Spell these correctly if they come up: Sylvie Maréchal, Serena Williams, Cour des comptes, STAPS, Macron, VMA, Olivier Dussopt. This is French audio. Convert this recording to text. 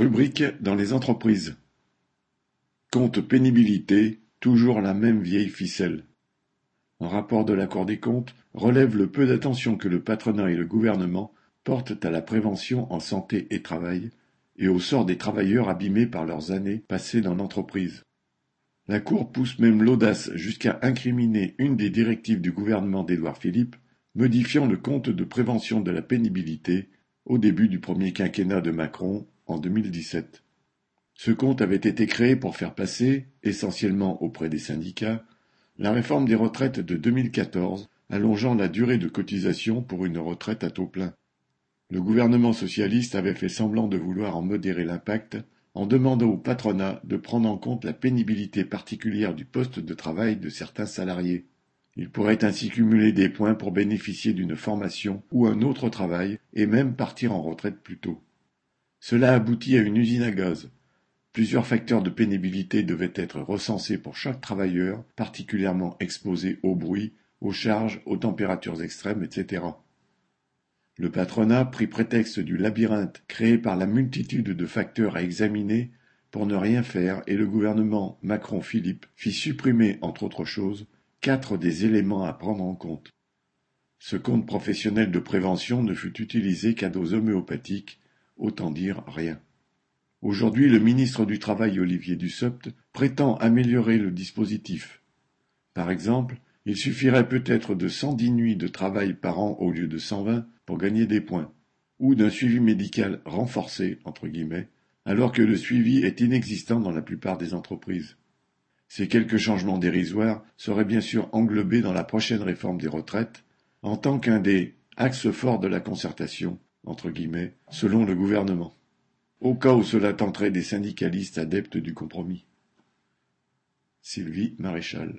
Rubrique dans les entreprises. Compte pénibilité, toujours la même vieille ficelle. Un rapport de la Cour des comptes relève le peu d'attention que le patronat et le gouvernement portent à la prévention en santé et travail et au sort des travailleurs abîmés par leurs années passées dans l'entreprise. La Cour pousse même l'audace jusqu'à incriminer une des directives du gouvernement d'Édouard Philippe, modifiant le compte de prévention de la pénibilité au début du premier quinquennat de Macron en 2017. Ce compte avait été créé pour faire passer, essentiellement auprès des syndicats, la réforme des retraites de 2014, allongeant la durée de cotisation pour une retraite à taux plein. Le gouvernement socialiste avait fait semblant de vouloir en modérer l'impact en demandant au patronat de prendre en compte la pénibilité particulière du poste de travail de certains salariés. Ils pourraient ainsi cumuler des points pour bénéficier d'une formation ou un autre travail et même partir en retraite plus tôt. Cela aboutit à une usine à gaz. Plusieurs facteurs de pénibilité devaient être recensés pour chaque travailleur, particulièrement exposé au bruit, aux charges, aux températures extrêmes, etc. Le patronat prit prétexte du labyrinthe créé par la multitude de facteurs à examiner pour ne rien faire et le gouvernement Macron-Philippe fit supprimer, entre autres choses, 4 des éléments à prendre en compte. Ce compte professionnel de prévention ne fut utilisé qu'à dose homéopathique, autant dire rien. Aujourd'hui, le ministre du Travail Olivier Dussopt prétend améliorer le dispositif. Par exemple, il suffirait peut-être de 110 nuits de travail par an au lieu de 120 pour gagner des points, ou d'un suivi médical « renforcé » entre guillemets, alors que le suivi est inexistant dans la plupart des entreprises. Ces quelques changements dérisoires seraient bien sûr englobés dans la prochaine réforme des retraites, en tant qu'un des « axes forts de la concertation », entre guillemets, selon le gouvernement, au cas où cela tenterait des syndicalistes adeptes du compromis. Sylvie Maréchal.